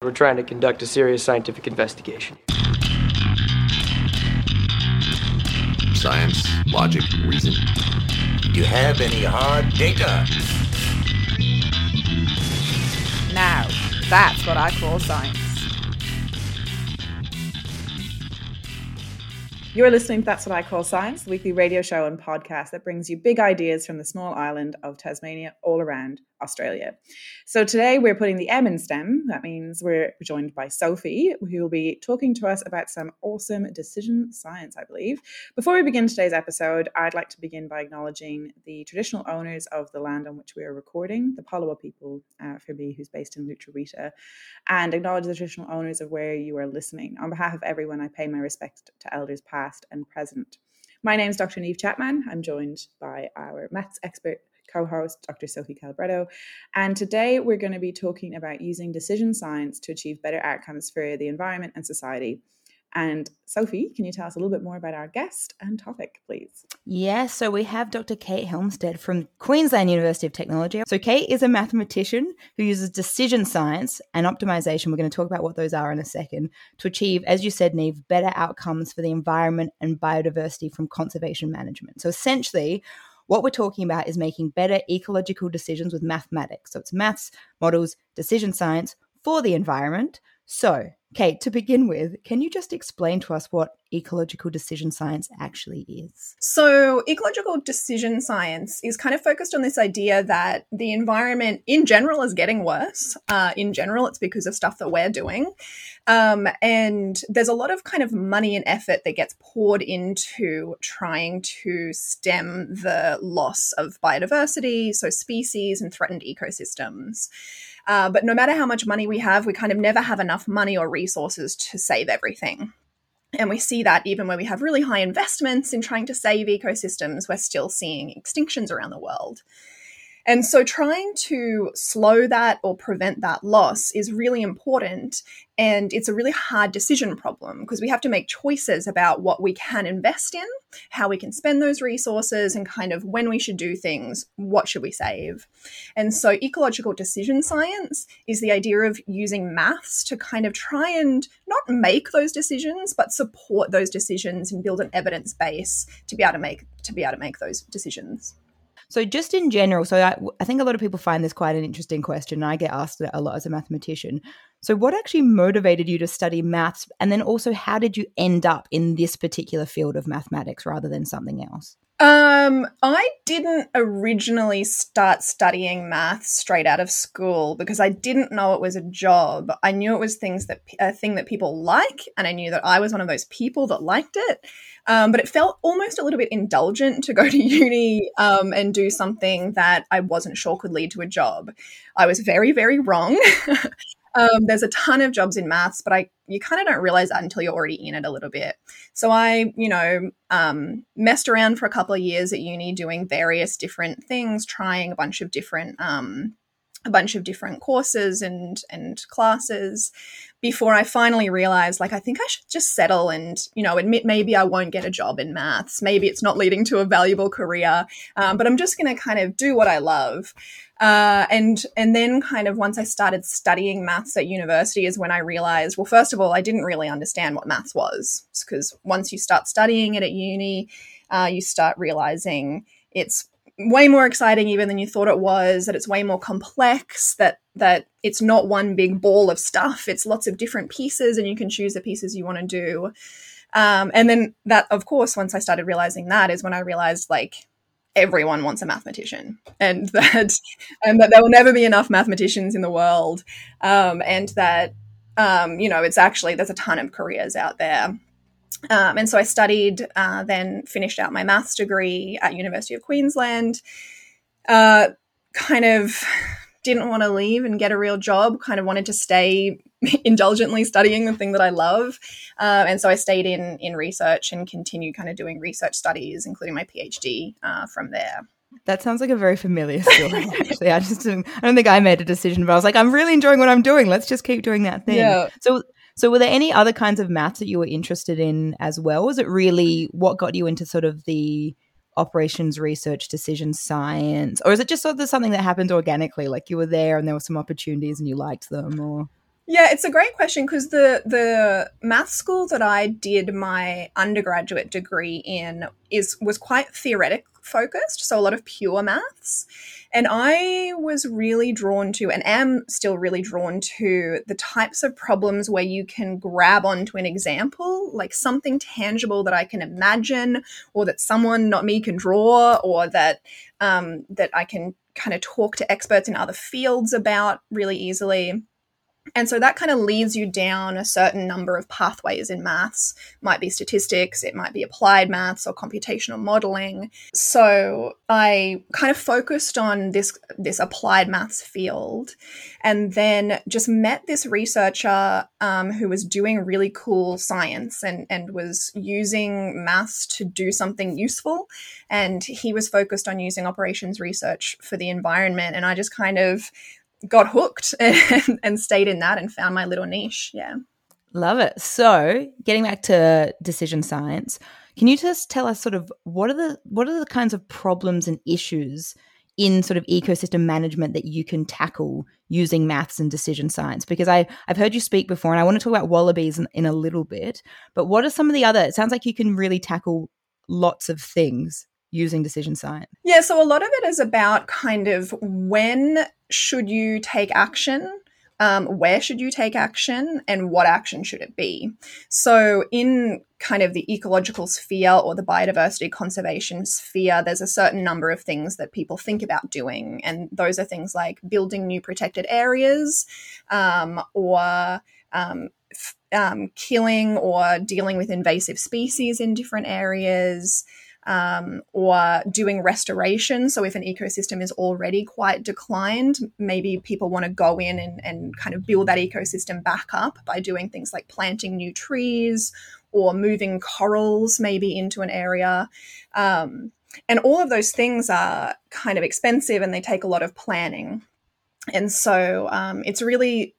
We're trying to conduct a serious scientific investigation. Science, logic, reason. Do you have any hard data? Now, that's what I call science. You're listening to That's What I Call Science, the weekly radio show and podcast that brings you big ideas from the small island of Tasmania all around Australia. So today we're putting the M in STEM. That means we're joined by Sophie, who will be talking to us about some awesome decision science, I believe. Before we begin today's episode, I'd like to begin by acknowledging the traditional owners of the land on which we are recording, the Palawa people, for me, who's based in Lutruwita, and acknowledge the traditional owners of where you are listening. On behalf of everyone, I pay my respects to elders past and present. My name is Dr. Niamh Chapman. I'm joined by our maths expert, co-host Dr. Sophie Calabretto, and today we're going to be talking about using decision science to achieve better outcomes for the environment and society. And Sophie, can you tell us a little bit more about our guest and topic, please? Yeah, so we have Dr. Kate Helmstedt from Queensland University of Technology. So Kate is a mathematician who uses decision science and optimization. We're going to talk about what those are in a second to achieve, as you said, Niamh, better outcomes for the environment and biodiversity from conservation management. So essentially, what we're talking about is making better ecological decisions with mathematics. So it's maths, models, decision science for the environment. So, Kate, to begin with, can you just explain to us what ecological decision science actually is? So ecological decision science is kind of focused on this idea that the environment in general is getting worse. In general, it's because of stuff that we're doing. And there's a lot of kind of money and effort that gets poured into trying to stem the loss of biodiversity, so species and threatened ecosystems. But no matter how much money we have, we kind of never have enough money or resources to save everything. And we see that even where we have really high investments in trying to save ecosystems, we're still seeing extinctions around the world. And so trying to slow that or prevent that loss is really important. And it's a really hard decision problem because we have to make choices about what we can invest in, how we can spend those resources, and kind of when we should do things, what should we save. And so ecological decision science is the idea of using maths to kind of try and not make those decisions, but support those decisions and build an evidence base to be able to make those decisions. So just in general, so I think a lot of people find this quite an interesting question, and I get asked it a lot as a mathematician. So what actually motivated you to study maths, and then also how did you end up in this particular field of mathematics rather than something else? I didn't originally start studying maths straight out of school because I didn't know it was a job. I knew it was a thing that people like, and I knew that I was one of those people that liked it. But it felt almost a little bit indulgent to go to uni and do something that I wasn't sure could lead to a job. I was very, very wrong. There's a ton of jobs in maths, but you kind of don't realize that until you're already in it a little bit. So I, messed around for a couple of years at uni doing various different things, trying a bunch of different courses and classes before I finally realized, I think I should just settle and, admit maybe I won't get a job in maths. Maybe it's not leading to a valuable career, but I'm just going to kind of do what I love. And then kind of once I started studying maths at university is when I realized, well, first of all, I didn't really understand what maths was, because once you start studying it at uni, you start realizing it's way more exciting even than you thought it was, that it's way more complex, that it's not one big ball of stuff. It's lots of different pieces, and you can choose the pieces you want to do. And then that, of course, once I started realizing that is when I realized, everyone wants a mathematician, and that there will never be enough mathematicians in the world, and that it's actually there's a ton of careers out there. And so I studied, then finished out my maths degree at University of Queensland. Kind of didn't want to leave and get a real job. Kind of wanted to stay indulgently studying the thing that I love. And so I stayed in research and continued kind of doing research studies, including my PhD from there. That sounds like a very familiar story, actually. I don't think I made a decision, but I was like, I'm really enjoying what I'm doing. Let's just keep doing that thing. Yeah. So were there any other kinds of maths that you were interested in as well? Was it really what got you into sort of the operations research, decision science? Or is it just sort of something that happened organically, like you were there and there were some opportunities and you liked them? Or Yeah, it's a great question, because the math school that I did my undergraduate degree in was quite theoretic focused, so a lot of pure maths. And I was really drawn to, and am still really drawn to, the types of problems where you can grab onto an example, like something tangible that I can imagine, or that someone, not me, can draw, or that that I can kind of talk to experts in other fields about really easily. And so that kind of leads you down a certain number of pathways in maths. It might be statistics, it might be applied maths or computational modeling. So I kind of focused on this applied maths field, and then just met this researcher who was doing really cool science and was using maths to do something useful. And he was focused on using operations research for the environment. And I just kind of got hooked and stayed in that and found my little niche. Yeah. Love it. So getting back to decision science, can you just tell us sort of what are the kinds of problems and issues in sort of ecosystem management that you can tackle using maths and decision science? Because I've heard you speak before, and I want to talk about wallabies in a little bit, but what are some of the other, it sounds like you can really tackle lots of things using decision science. Yeah, so a lot of it is about kind of when should you take action, where should you take action, and what action should it be. So in kind of the ecological sphere or the biodiversity conservation sphere, there's a certain number of things that people think about doing, and those are things like building new protected areas or killing or dealing with invasive species in different areas, or doing restoration. So if an ecosystem is already quite declined, maybe people want to go in and kind of build that ecosystem back up by doing things like planting new trees or moving corals maybe into an area. And all of those things are kind of expensive and they take a lot of planning. And so it's really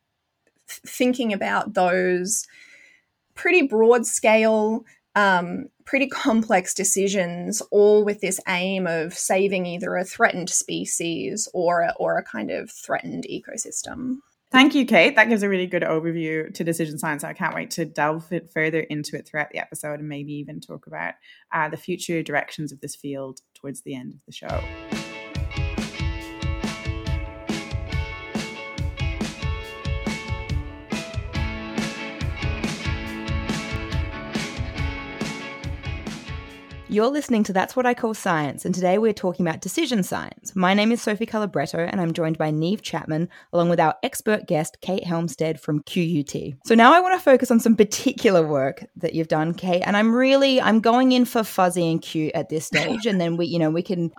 thinking about those pretty broad scale, pretty complex decisions, all with this aim of saving either a threatened species or a kind of threatened ecosystem. Thank you, Kate. That gives a really good overview to decision science. I can't wait to delve it further into it throughout the episode, and maybe even talk about the future directions of this field towards the end of the show. You're listening to That's What I Call Science, and today we're talking about decision science. My name is Sophie Calabretto, and I'm joined by Niamh Chapman, along with our expert guest, Kate Helmstedt from QUT. So now I want to focus on some particular work that you've done, Kate, and I'm going in for fuzzy and cute at this stage, and then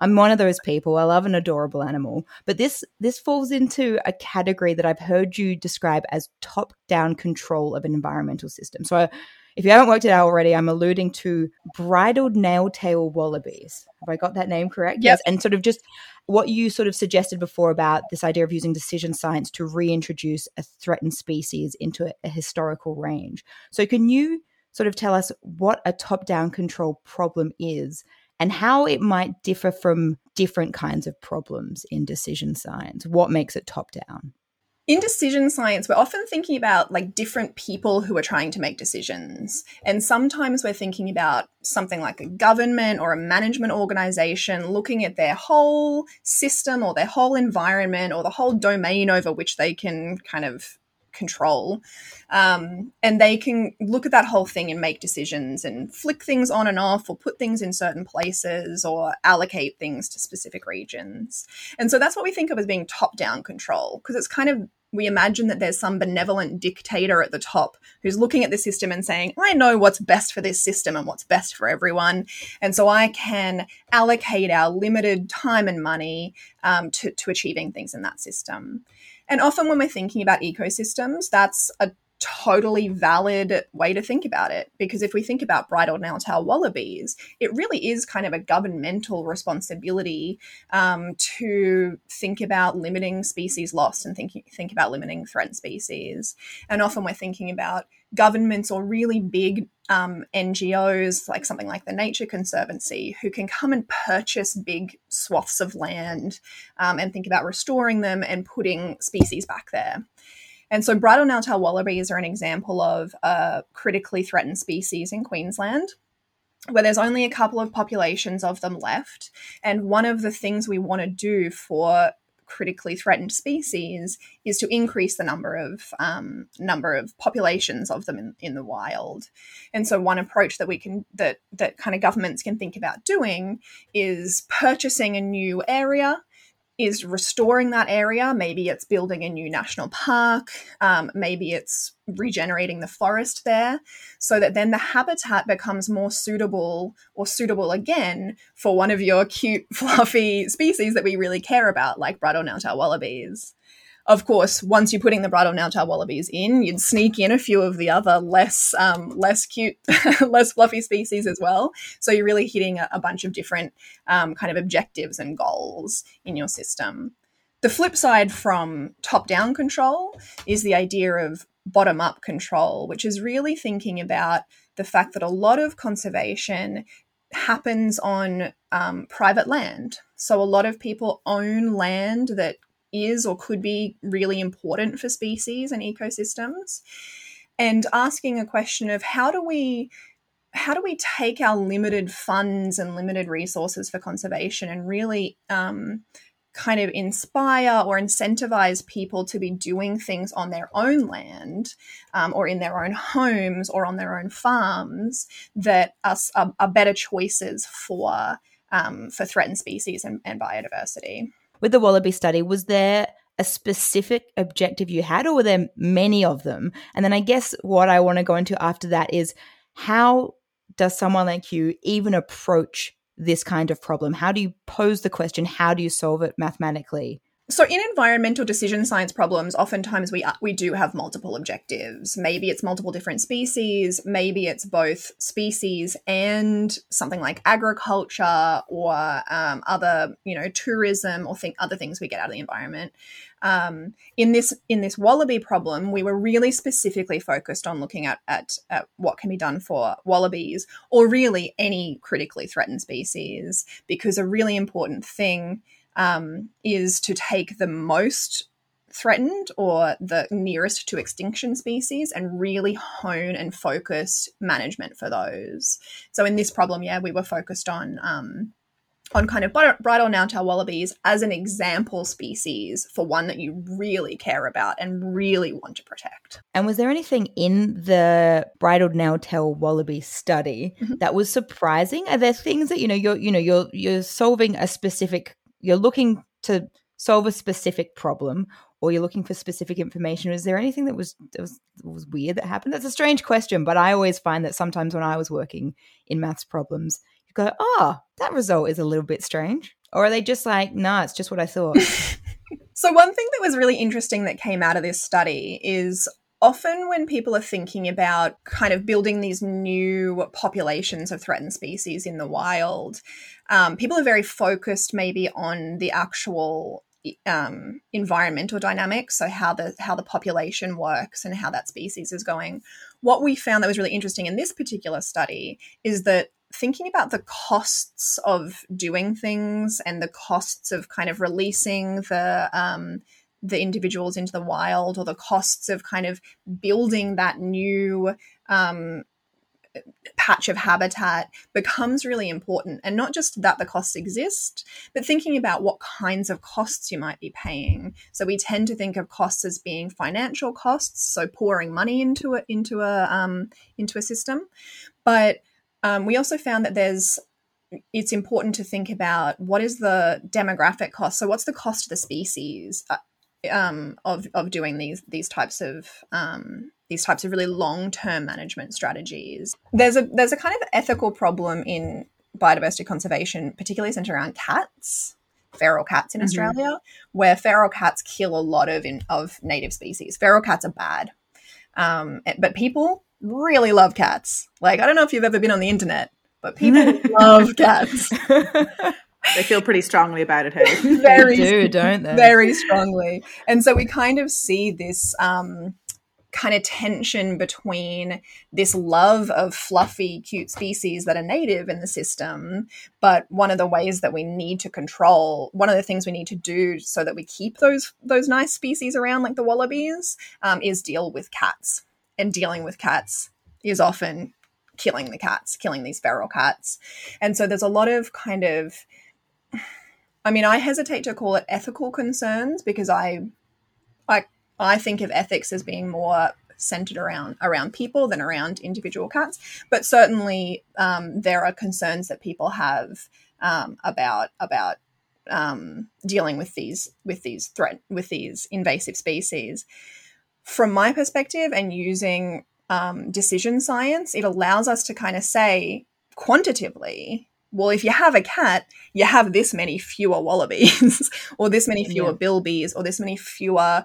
I'm one of those people. I love an adorable animal. But this falls into a category that I've heard you describe as top-down control of an environmental system. So if you haven't worked it out already, I'm alluding to bridled nail-tail wallabies. Have I got that name correct? Yep. Yes. And sort of just what you sort of suggested before about this idea of using decision science to reintroduce a threatened species into a historical range. So can you sort of tell us what a top-down control problem is and how it might differ from different kinds of problems in decision science? What makes it top-down? In decision science, we're often thinking about like different people who are trying to make decisions. And sometimes we're thinking about something like a government or a management organization looking at their whole system or their whole environment or the whole domain over which they can kind of control. And they can look at that whole thing and make decisions and flick things on and off or put things in certain places or allocate things to specific regions. And so that's what we think of as being top-down control, because it's kind of, we imagine that there's some benevolent dictator at the top who's looking at the system and saying, I know what's best for this system and what's best for everyone. And so I can allocate our limited time and money to achieving things in that system. And often when we're thinking about ecosystems, that's a totally valid way to think about it, because if we think about bridled nail-tail wallabies, it really is kind of a governmental responsibility to think about limiting species loss and think about limiting threatened species. And often we're thinking about governments or really big NGOs, like something like the Nature Conservancy, who can come and purchase big swaths of land and think about restoring them and putting species back there. And so bridled nail-tail wallabies are an example of a critically threatened species in Queensland, where there's only a couple of populations of them left. And one of the things we want to do for critically threatened species is to increase the number of populations of them in the wild. And so one approach that we can that kind of governments can think about doing is purchasing a new area, is restoring that area. Maybe it's building a new national park, maybe it's regenerating the forest there, so that then the habitat becomes more suitable, or suitable again, for one of your cute, fluffy species that we really care about, like bridled nail-tail wallabies. Of course, once you're putting the bridled nail-tail wallabies in, you'd sneak in a few of the other less cute, less fluffy species as well. So you're really hitting a bunch of different kind of objectives and goals in your system. The flip side from top-down control is the idea of bottom-up control, which is really thinking about the fact that a lot of conservation happens on private land. So a lot of people own land that is or could be really important for species and ecosystems, and asking a question of how do we take our limited funds and limited resources for conservation and really kind of inspire or incentivize people to be doing things on their own land, or in their own homes or on their own farms, that are better choices for threatened species and biodiversity. With the wallaby study, was there a specific objective you had, or were there many of them? And then I guess what I want to go into after that is, how does someone like you even approach this kind of problem? How do you pose the question? How do you solve it mathematically? So in environmental decision science problems, oftentimes we do have multiple objectives. Maybe it's multiple different species. Maybe it's both species and something like agriculture or other, tourism or other things we get out of the environment. In this wallaby problem, we were really specifically focused on looking at what can be done for wallabies, or really any critically threatened species, because a really important thing is to take the most threatened or the nearest to extinction species and really hone and focus management for those. So in this problem, we were focused on kind of bridled nail-tail wallabies as an example species for one that you really care about and really want to protect. And was there anything in the bridled nail-tail wallaby study that was surprising? Are there things that you're solving a specific, you're looking to solve a specific problem, or you're looking for specific information? Is there anything that was weird that happened? That's a strange question, but I always find that sometimes when I was working in maths problems, you go, that result is a little bit strange. Or are they just like, nah, it's just what I thought? So one thing that was really interesting that came out of this study is, often when people are thinking about kind of building these new populations of threatened species in the wild, people are very focused maybe on the actual environmental dynamics, so how the population works and how that species is going. What we found that was really interesting in this particular study is that thinking about the costs of doing things and the costs of kind of releasing the individuals into the wild, or the costs of kind of building that new patch of habitat, becomes really important. And not just that the costs exist, but thinking about what kinds of costs you might be paying. So we tend to think of costs as being financial costs, so pouring money into a system. But we also found that it's important to think about, what is the demographic cost? So what's the cost to the species of doing these types of really long-term management strategies? There's a kind of ethical problem in biodiversity conservation, particularly centered around cats, feral cats in Australia, where feral cats kill a lot of native species. Feral cats are bad, but people really love cats. Like, I don't know if you've ever been on the internet, but people love cats. They feel pretty strongly about it, hey? They do, don't they? Very strongly. And so we kind of see this kind of tension between this love of fluffy, cute species that are native in the system. But one of the ways that we need to control, one of the things we need to do so that we keep those nice species around, like the wallabies, is deal with cats. And dealing with cats is often killing the cats, killing these feral cats. And so there's a lot of kind of, I mean, I hesitate to call it ethical concerns because I think of ethics as being more centered around people than around individual cats. But certainly there are concerns that people have about dealing with these invasive species. From my perspective, and using decision science, it allows us to kind of say quantitatively, well, if you have a cat, you have this many fewer wallabies or this many fewer bilbies or this many fewer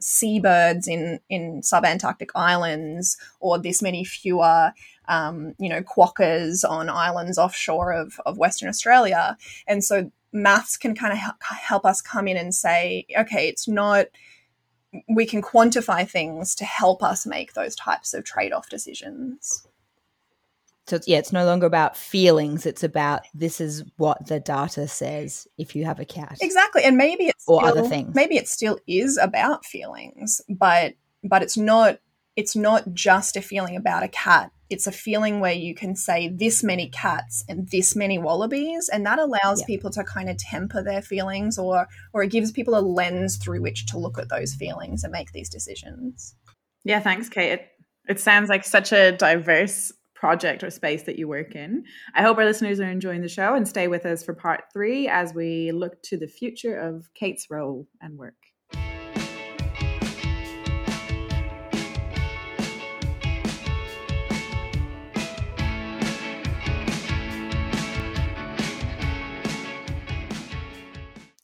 seabirds in subantarctic islands, or this many fewer, quokkas on islands offshore of Western Australia. And so maths can kind of help us come in and say, okay, it's not, we can quantify things to help us make those types of trade-off decisions. So it's no longer about feelings. It's about this is what the data says if you have a cat. Exactly. And maybe it's or still, other things. Maybe it still is about feelings, but it's not just a feeling about a cat. It's a feeling where you can say this many cats and this many wallabies, and that allows people to kind of temper their feelings, or it gives people a lens through which to look at those feelings and make these decisions. Yeah, thanks, Kate. It sounds like such a diverse project or space that you work in. I hope our listeners are enjoying the show and stay with us for part 3 as we look to the future of Kate's role and work.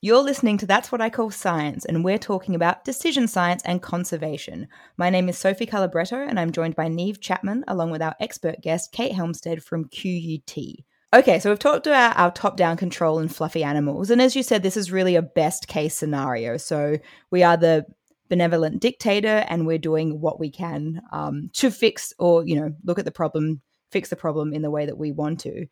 You're listening to That's What I Call Science, and we're talking about decision science and conservation. My name is Sophie Calabretto, and I'm joined by Niamh Chapman, along with our expert guest, Kate Helmstedt from QUT. Okay, so we've talked about our top-down control and fluffy animals, and as you said, this is really a best-case scenario. So we are the benevolent dictator, and we're doing what we can to fix or, look at the problem, fix the problem in the way that we want to.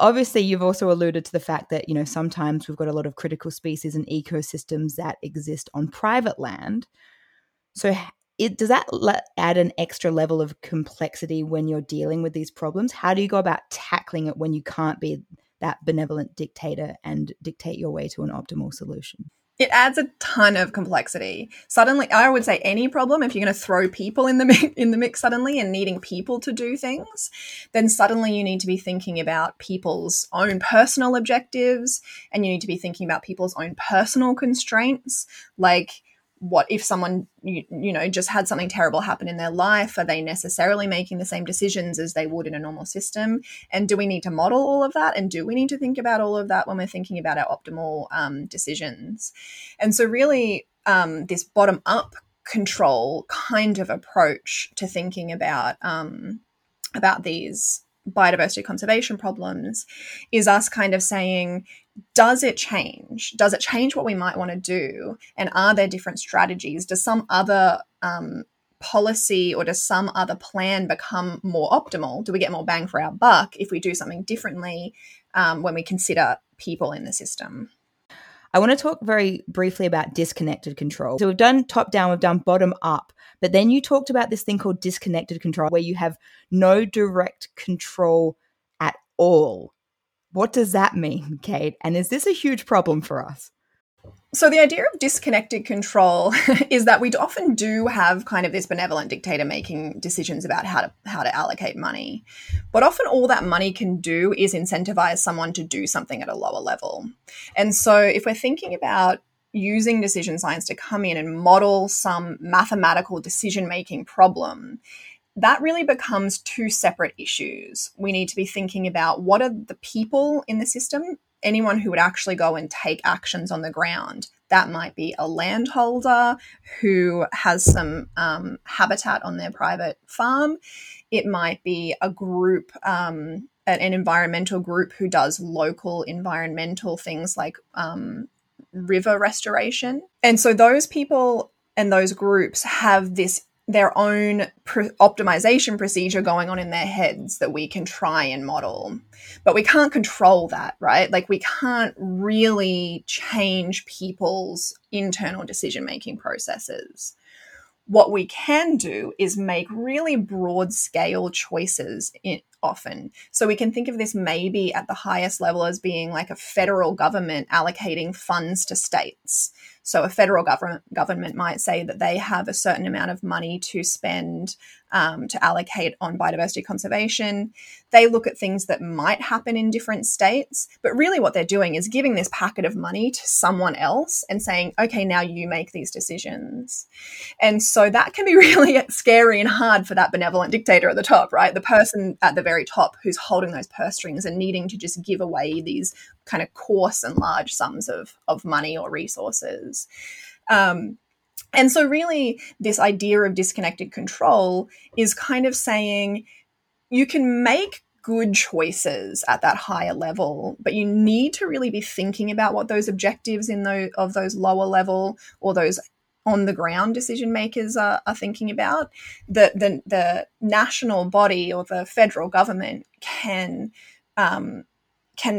Obviously, you've also alluded to the fact that, sometimes we've got a lot of critical species and ecosystems that exist on private land. So does that add an extra level of complexity when you're dealing with these problems? How do you go about tackling it when you can't be that benevolent dictator and dictate your way to an optimal solution? It adds a ton of complexity. Suddenly, I would say any problem, if you're going to throw people in the mix suddenly and needing people to do things, then suddenly you need to be thinking about people's own personal objectives, and you need to be thinking about people's own personal constraints. Like, what if someone, just had something terrible happen in their life? Are they necessarily making the same decisions as they would in a normal system? And do we need to model all of that? And do we need to think about all of that when we're thinking about our optimal decisions? And so really this bottom-up control kind of approach to thinking about these biodiversity conservation problems is us kind of saying, does it change? Does it change what we might want to do? And are there different strategies? Does some other policy or does some other plan become more optimal? Do we get more bang for our buck if we do something differently when we consider people in the system? I want to talk very briefly about disconnected control. So we've done top-down, we've done bottom-up, but then you talked about this thing called disconnected control where you have no direct control at all. What does that mean, Kate? And is this a huge problem for us? So the idea of disconnected control is that we often do have kind of this benevolent dictator making decisions about how to allocate money. But often all that money can do is incentivize someone to do something at a lower level. And so if we're thinking about using decision science to come in and model some mathematical decision-making problem, that really becomes two separate issues. We need to be thinking about what are the people in the system, anyone who would actually go and take actions on the ground. That might be a landholder who has some habitat on their private farm. It might be a group, an environmental group who does local environmental things like river restoration. And so those people and those groups have this their own optimization procedure going on in their heads that we can try and model. But we can't control that, right? Like, we can't really change people's internal decision-making processes. What we can do is make really broad scale choices often. So we can think of this maybe at the highest level as being like a federal government allocating funds to states. So a federal government might say that they have a certain amount of money to spend to allocate on biodiversity conservation. They look at things that might happen in different states, but really what they're doing is giving this packet of money to someone else and saying, okay, now you make these decisions. And so that can be really scary and hard for that benevolent dictator at the top, right? The person at the very top who's holding those purse strings and needing to just give away these kind of coarse and large sums of money or resources. And so really this idea of disconnected control is kind of saying you can make good choices at that higher level, but you need to really be thinking about what those objectives in those of those lower level or those on the ground decision makers are thinking about. The national body or the federal government can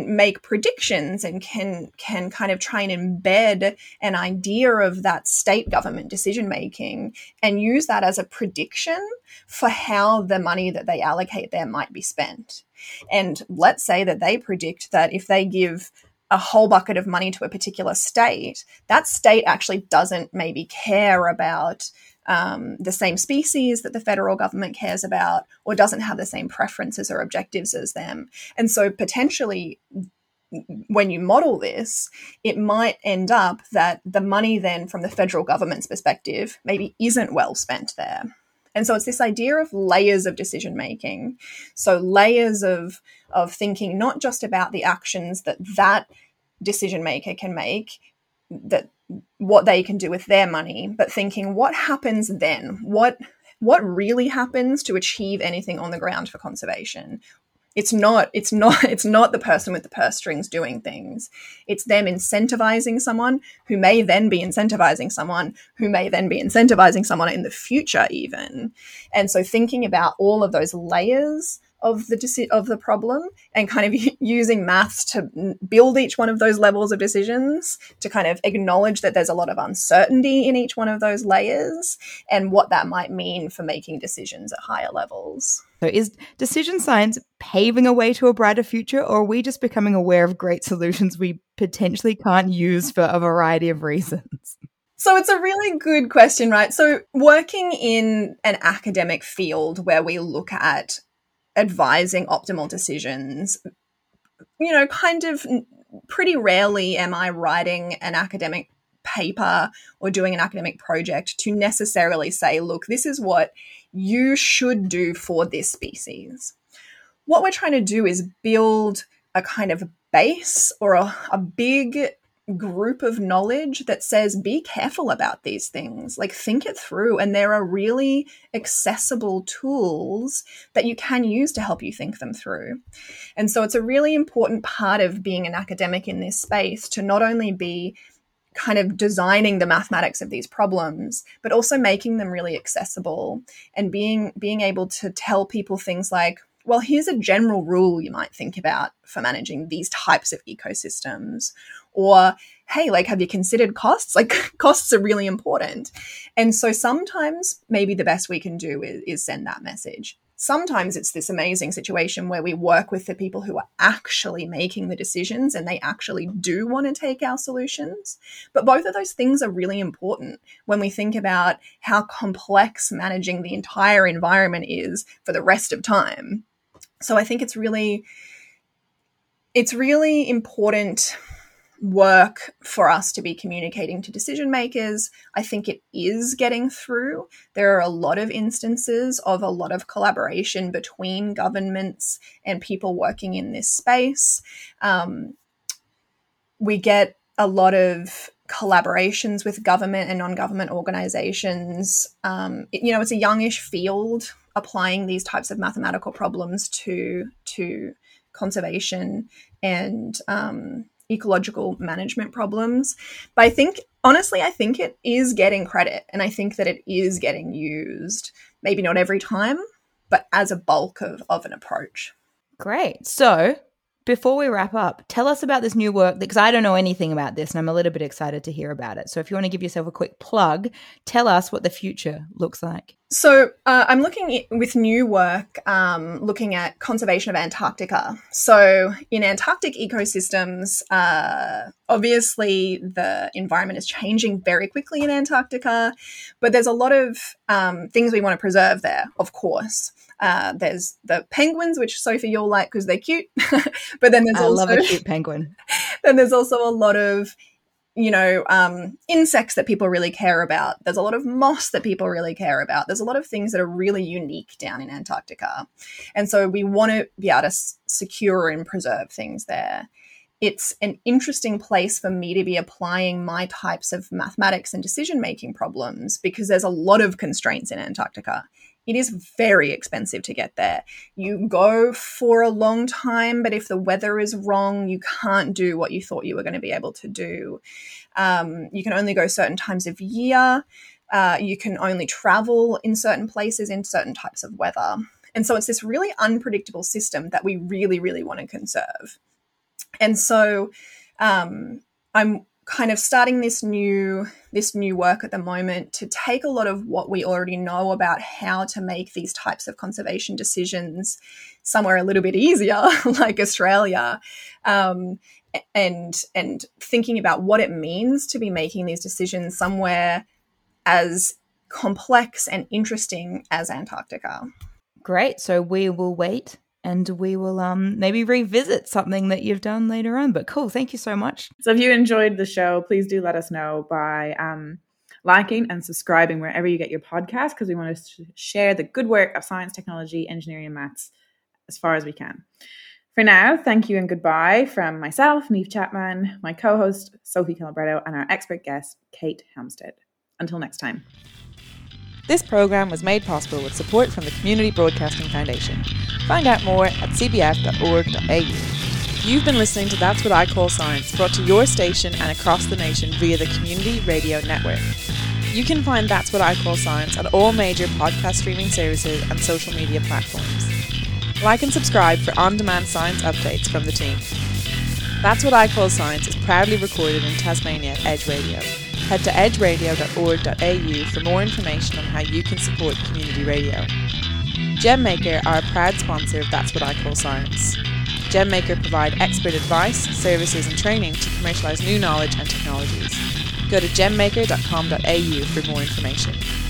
make predictions and can kind of try and embed an idea of that state government decision-making and use that as a prediction for how the money that they allocate there might be spent. And let's say that they predict that if they give a whole bucket of money to a particular state, that state actually doesn't maybe care about the same species that the federal government cares about or doesn't have the same preferences or objectives as them. And so potentially when you model this, it might end up that the money then from the federal government's perspective maybe isn't well spent there. And so it's this idea of layers of decision making. So layers of thinking not just about the actions that decision maker can make, that what they can do with their money, but thinking what happens then, what really happens to achieve anything on the ground for conservation. It's not the person with the purse strings doing things. It's them incentivizing someone who may then be incentivizing someone who may then be incentivizing someone in the future even. And so thinking about all of those layers of the problem and kind of using maths to build each one of those levels of decisions to kind of acknowledge that there's a lot of uncertainty in each one of those layers and what that might mean for making decisions at higher levels. So is decision science paving a way to a brighter future, or are we just becoming aware of great solutions we potentially can't use for a variety of reasons? So it's a really good question, right? So working in an academic field where we look at advising optimal decisions, you know, kind of pretty rarely am I writing an academic paper or doing an academic project to necessarily say, look, this is what you should do for this species. What we're trying to do is build a kind of base or a big group of knowledge that says be careful about these things, like think it through, and there are really accessible tools that you can use to help you think them through. And so it's a really important part of being an academic in this space to not only be kind of designing the mathematics of these problems, but also making them really accessible and being able to tell people things like, well, here's a general rule you might think about for managing these types of ecosystems. Or, hey, like, have you considered costs? Like, costs are really important. And so sometimes maybe the best we can do is send that message. Sometimes it's this amazing situation where we work with the people who are actually making the decisions and they actually do want to take our solutions. But both of those things are really important when we think about how complex managing the entire environment is for the rest of time. So I think it's really important work for us to be communicating to decision makers. I think it is getting through. There are a lot of instances of a lot of collaboration between governments and people working in this space. We get a lot of collaborations with government and non-government organizations. It's a youngish field applying these types of mathematical problems to conservation and ecological management problems. But I think Honestly, I think it is getting credit, and I think that it is getting used, maybe not every time, but as a bulk of an approach. Great. So before we wrap up, tell us about this new work, because I don't know anything about this and I'm a little bit excited to hear about it. So if you want to give yourself a quick plug, tell us what the future looks like. So I'm looking with new work, looking at conservation of Antarctica. So in Antarctic ecosystems, obviously the environment is changing very quickly in Antarctica, but there's a lot of things we want to preserve there, of course. There's the penguins, which Sophie, you'll like because they're cute. But then there's I love a cute penguin. Then there's also a lot of, you know, insects that people really care about. There's a lot of moss that people really care about. There's a lot of things that are really unique down in Antarctica. And so we want to be able to secure and preserve things there. It's an interesting place for me to be applying my types of mathematics and decision-making problems because there's a lot of constraints in Antarctica. It is very expensive to get there. You go for a long time, but if the weather is wrong, you can't do what you thought you were going to be able to do. You can only go certain times of year. You can only travel in certain places in certain types of weather. And so it's this really unpredictable system that we really, really want to conserve. And so I'm kind of starting this new work at the moment to take a lot of what we already know about how to make these types of conservation decisions somewhere a little bit easier, like Australia, and thinking about what it means to be making these decisions somewhere as complex and interesting as Antarctica. Great. So we will wait. And we will maybe revisit something that you've done later on. But cool, thank you so much. So if you enjoyed the show, please do let us know by liking and subscribing wherever you get your podcast, because we want to share the good work of science, technology, engineering and maths as far as we can. For now, thank you and goodbye from myself, Niamh Chapman, my co-host, Sophie Calabretto, and our expert guest, Kate Helmstedt. Until next time. This program was made possible with support from the Community Broadcasting Foundation. Find out more at cbf.org.au. You've been listening to That's What I Call Science, brought to your station and across the nation via the Community Radio Network. You can find That's What I Call Science on all major podcast streaming services and social media platforms. Like and subscribe for on-demand science updates from the team. That's What I Call Science is proudly recorded in Tasmania at Edge Radio. Head to edgeradio.org.au for more information on how you can support community radio. Gemmaker are a proud sponsor of That's What I Call Science. Gemmaker provide expert advice, services and training to commercialise new knowledge and technologies. Go to gemmaker.com.au for more information.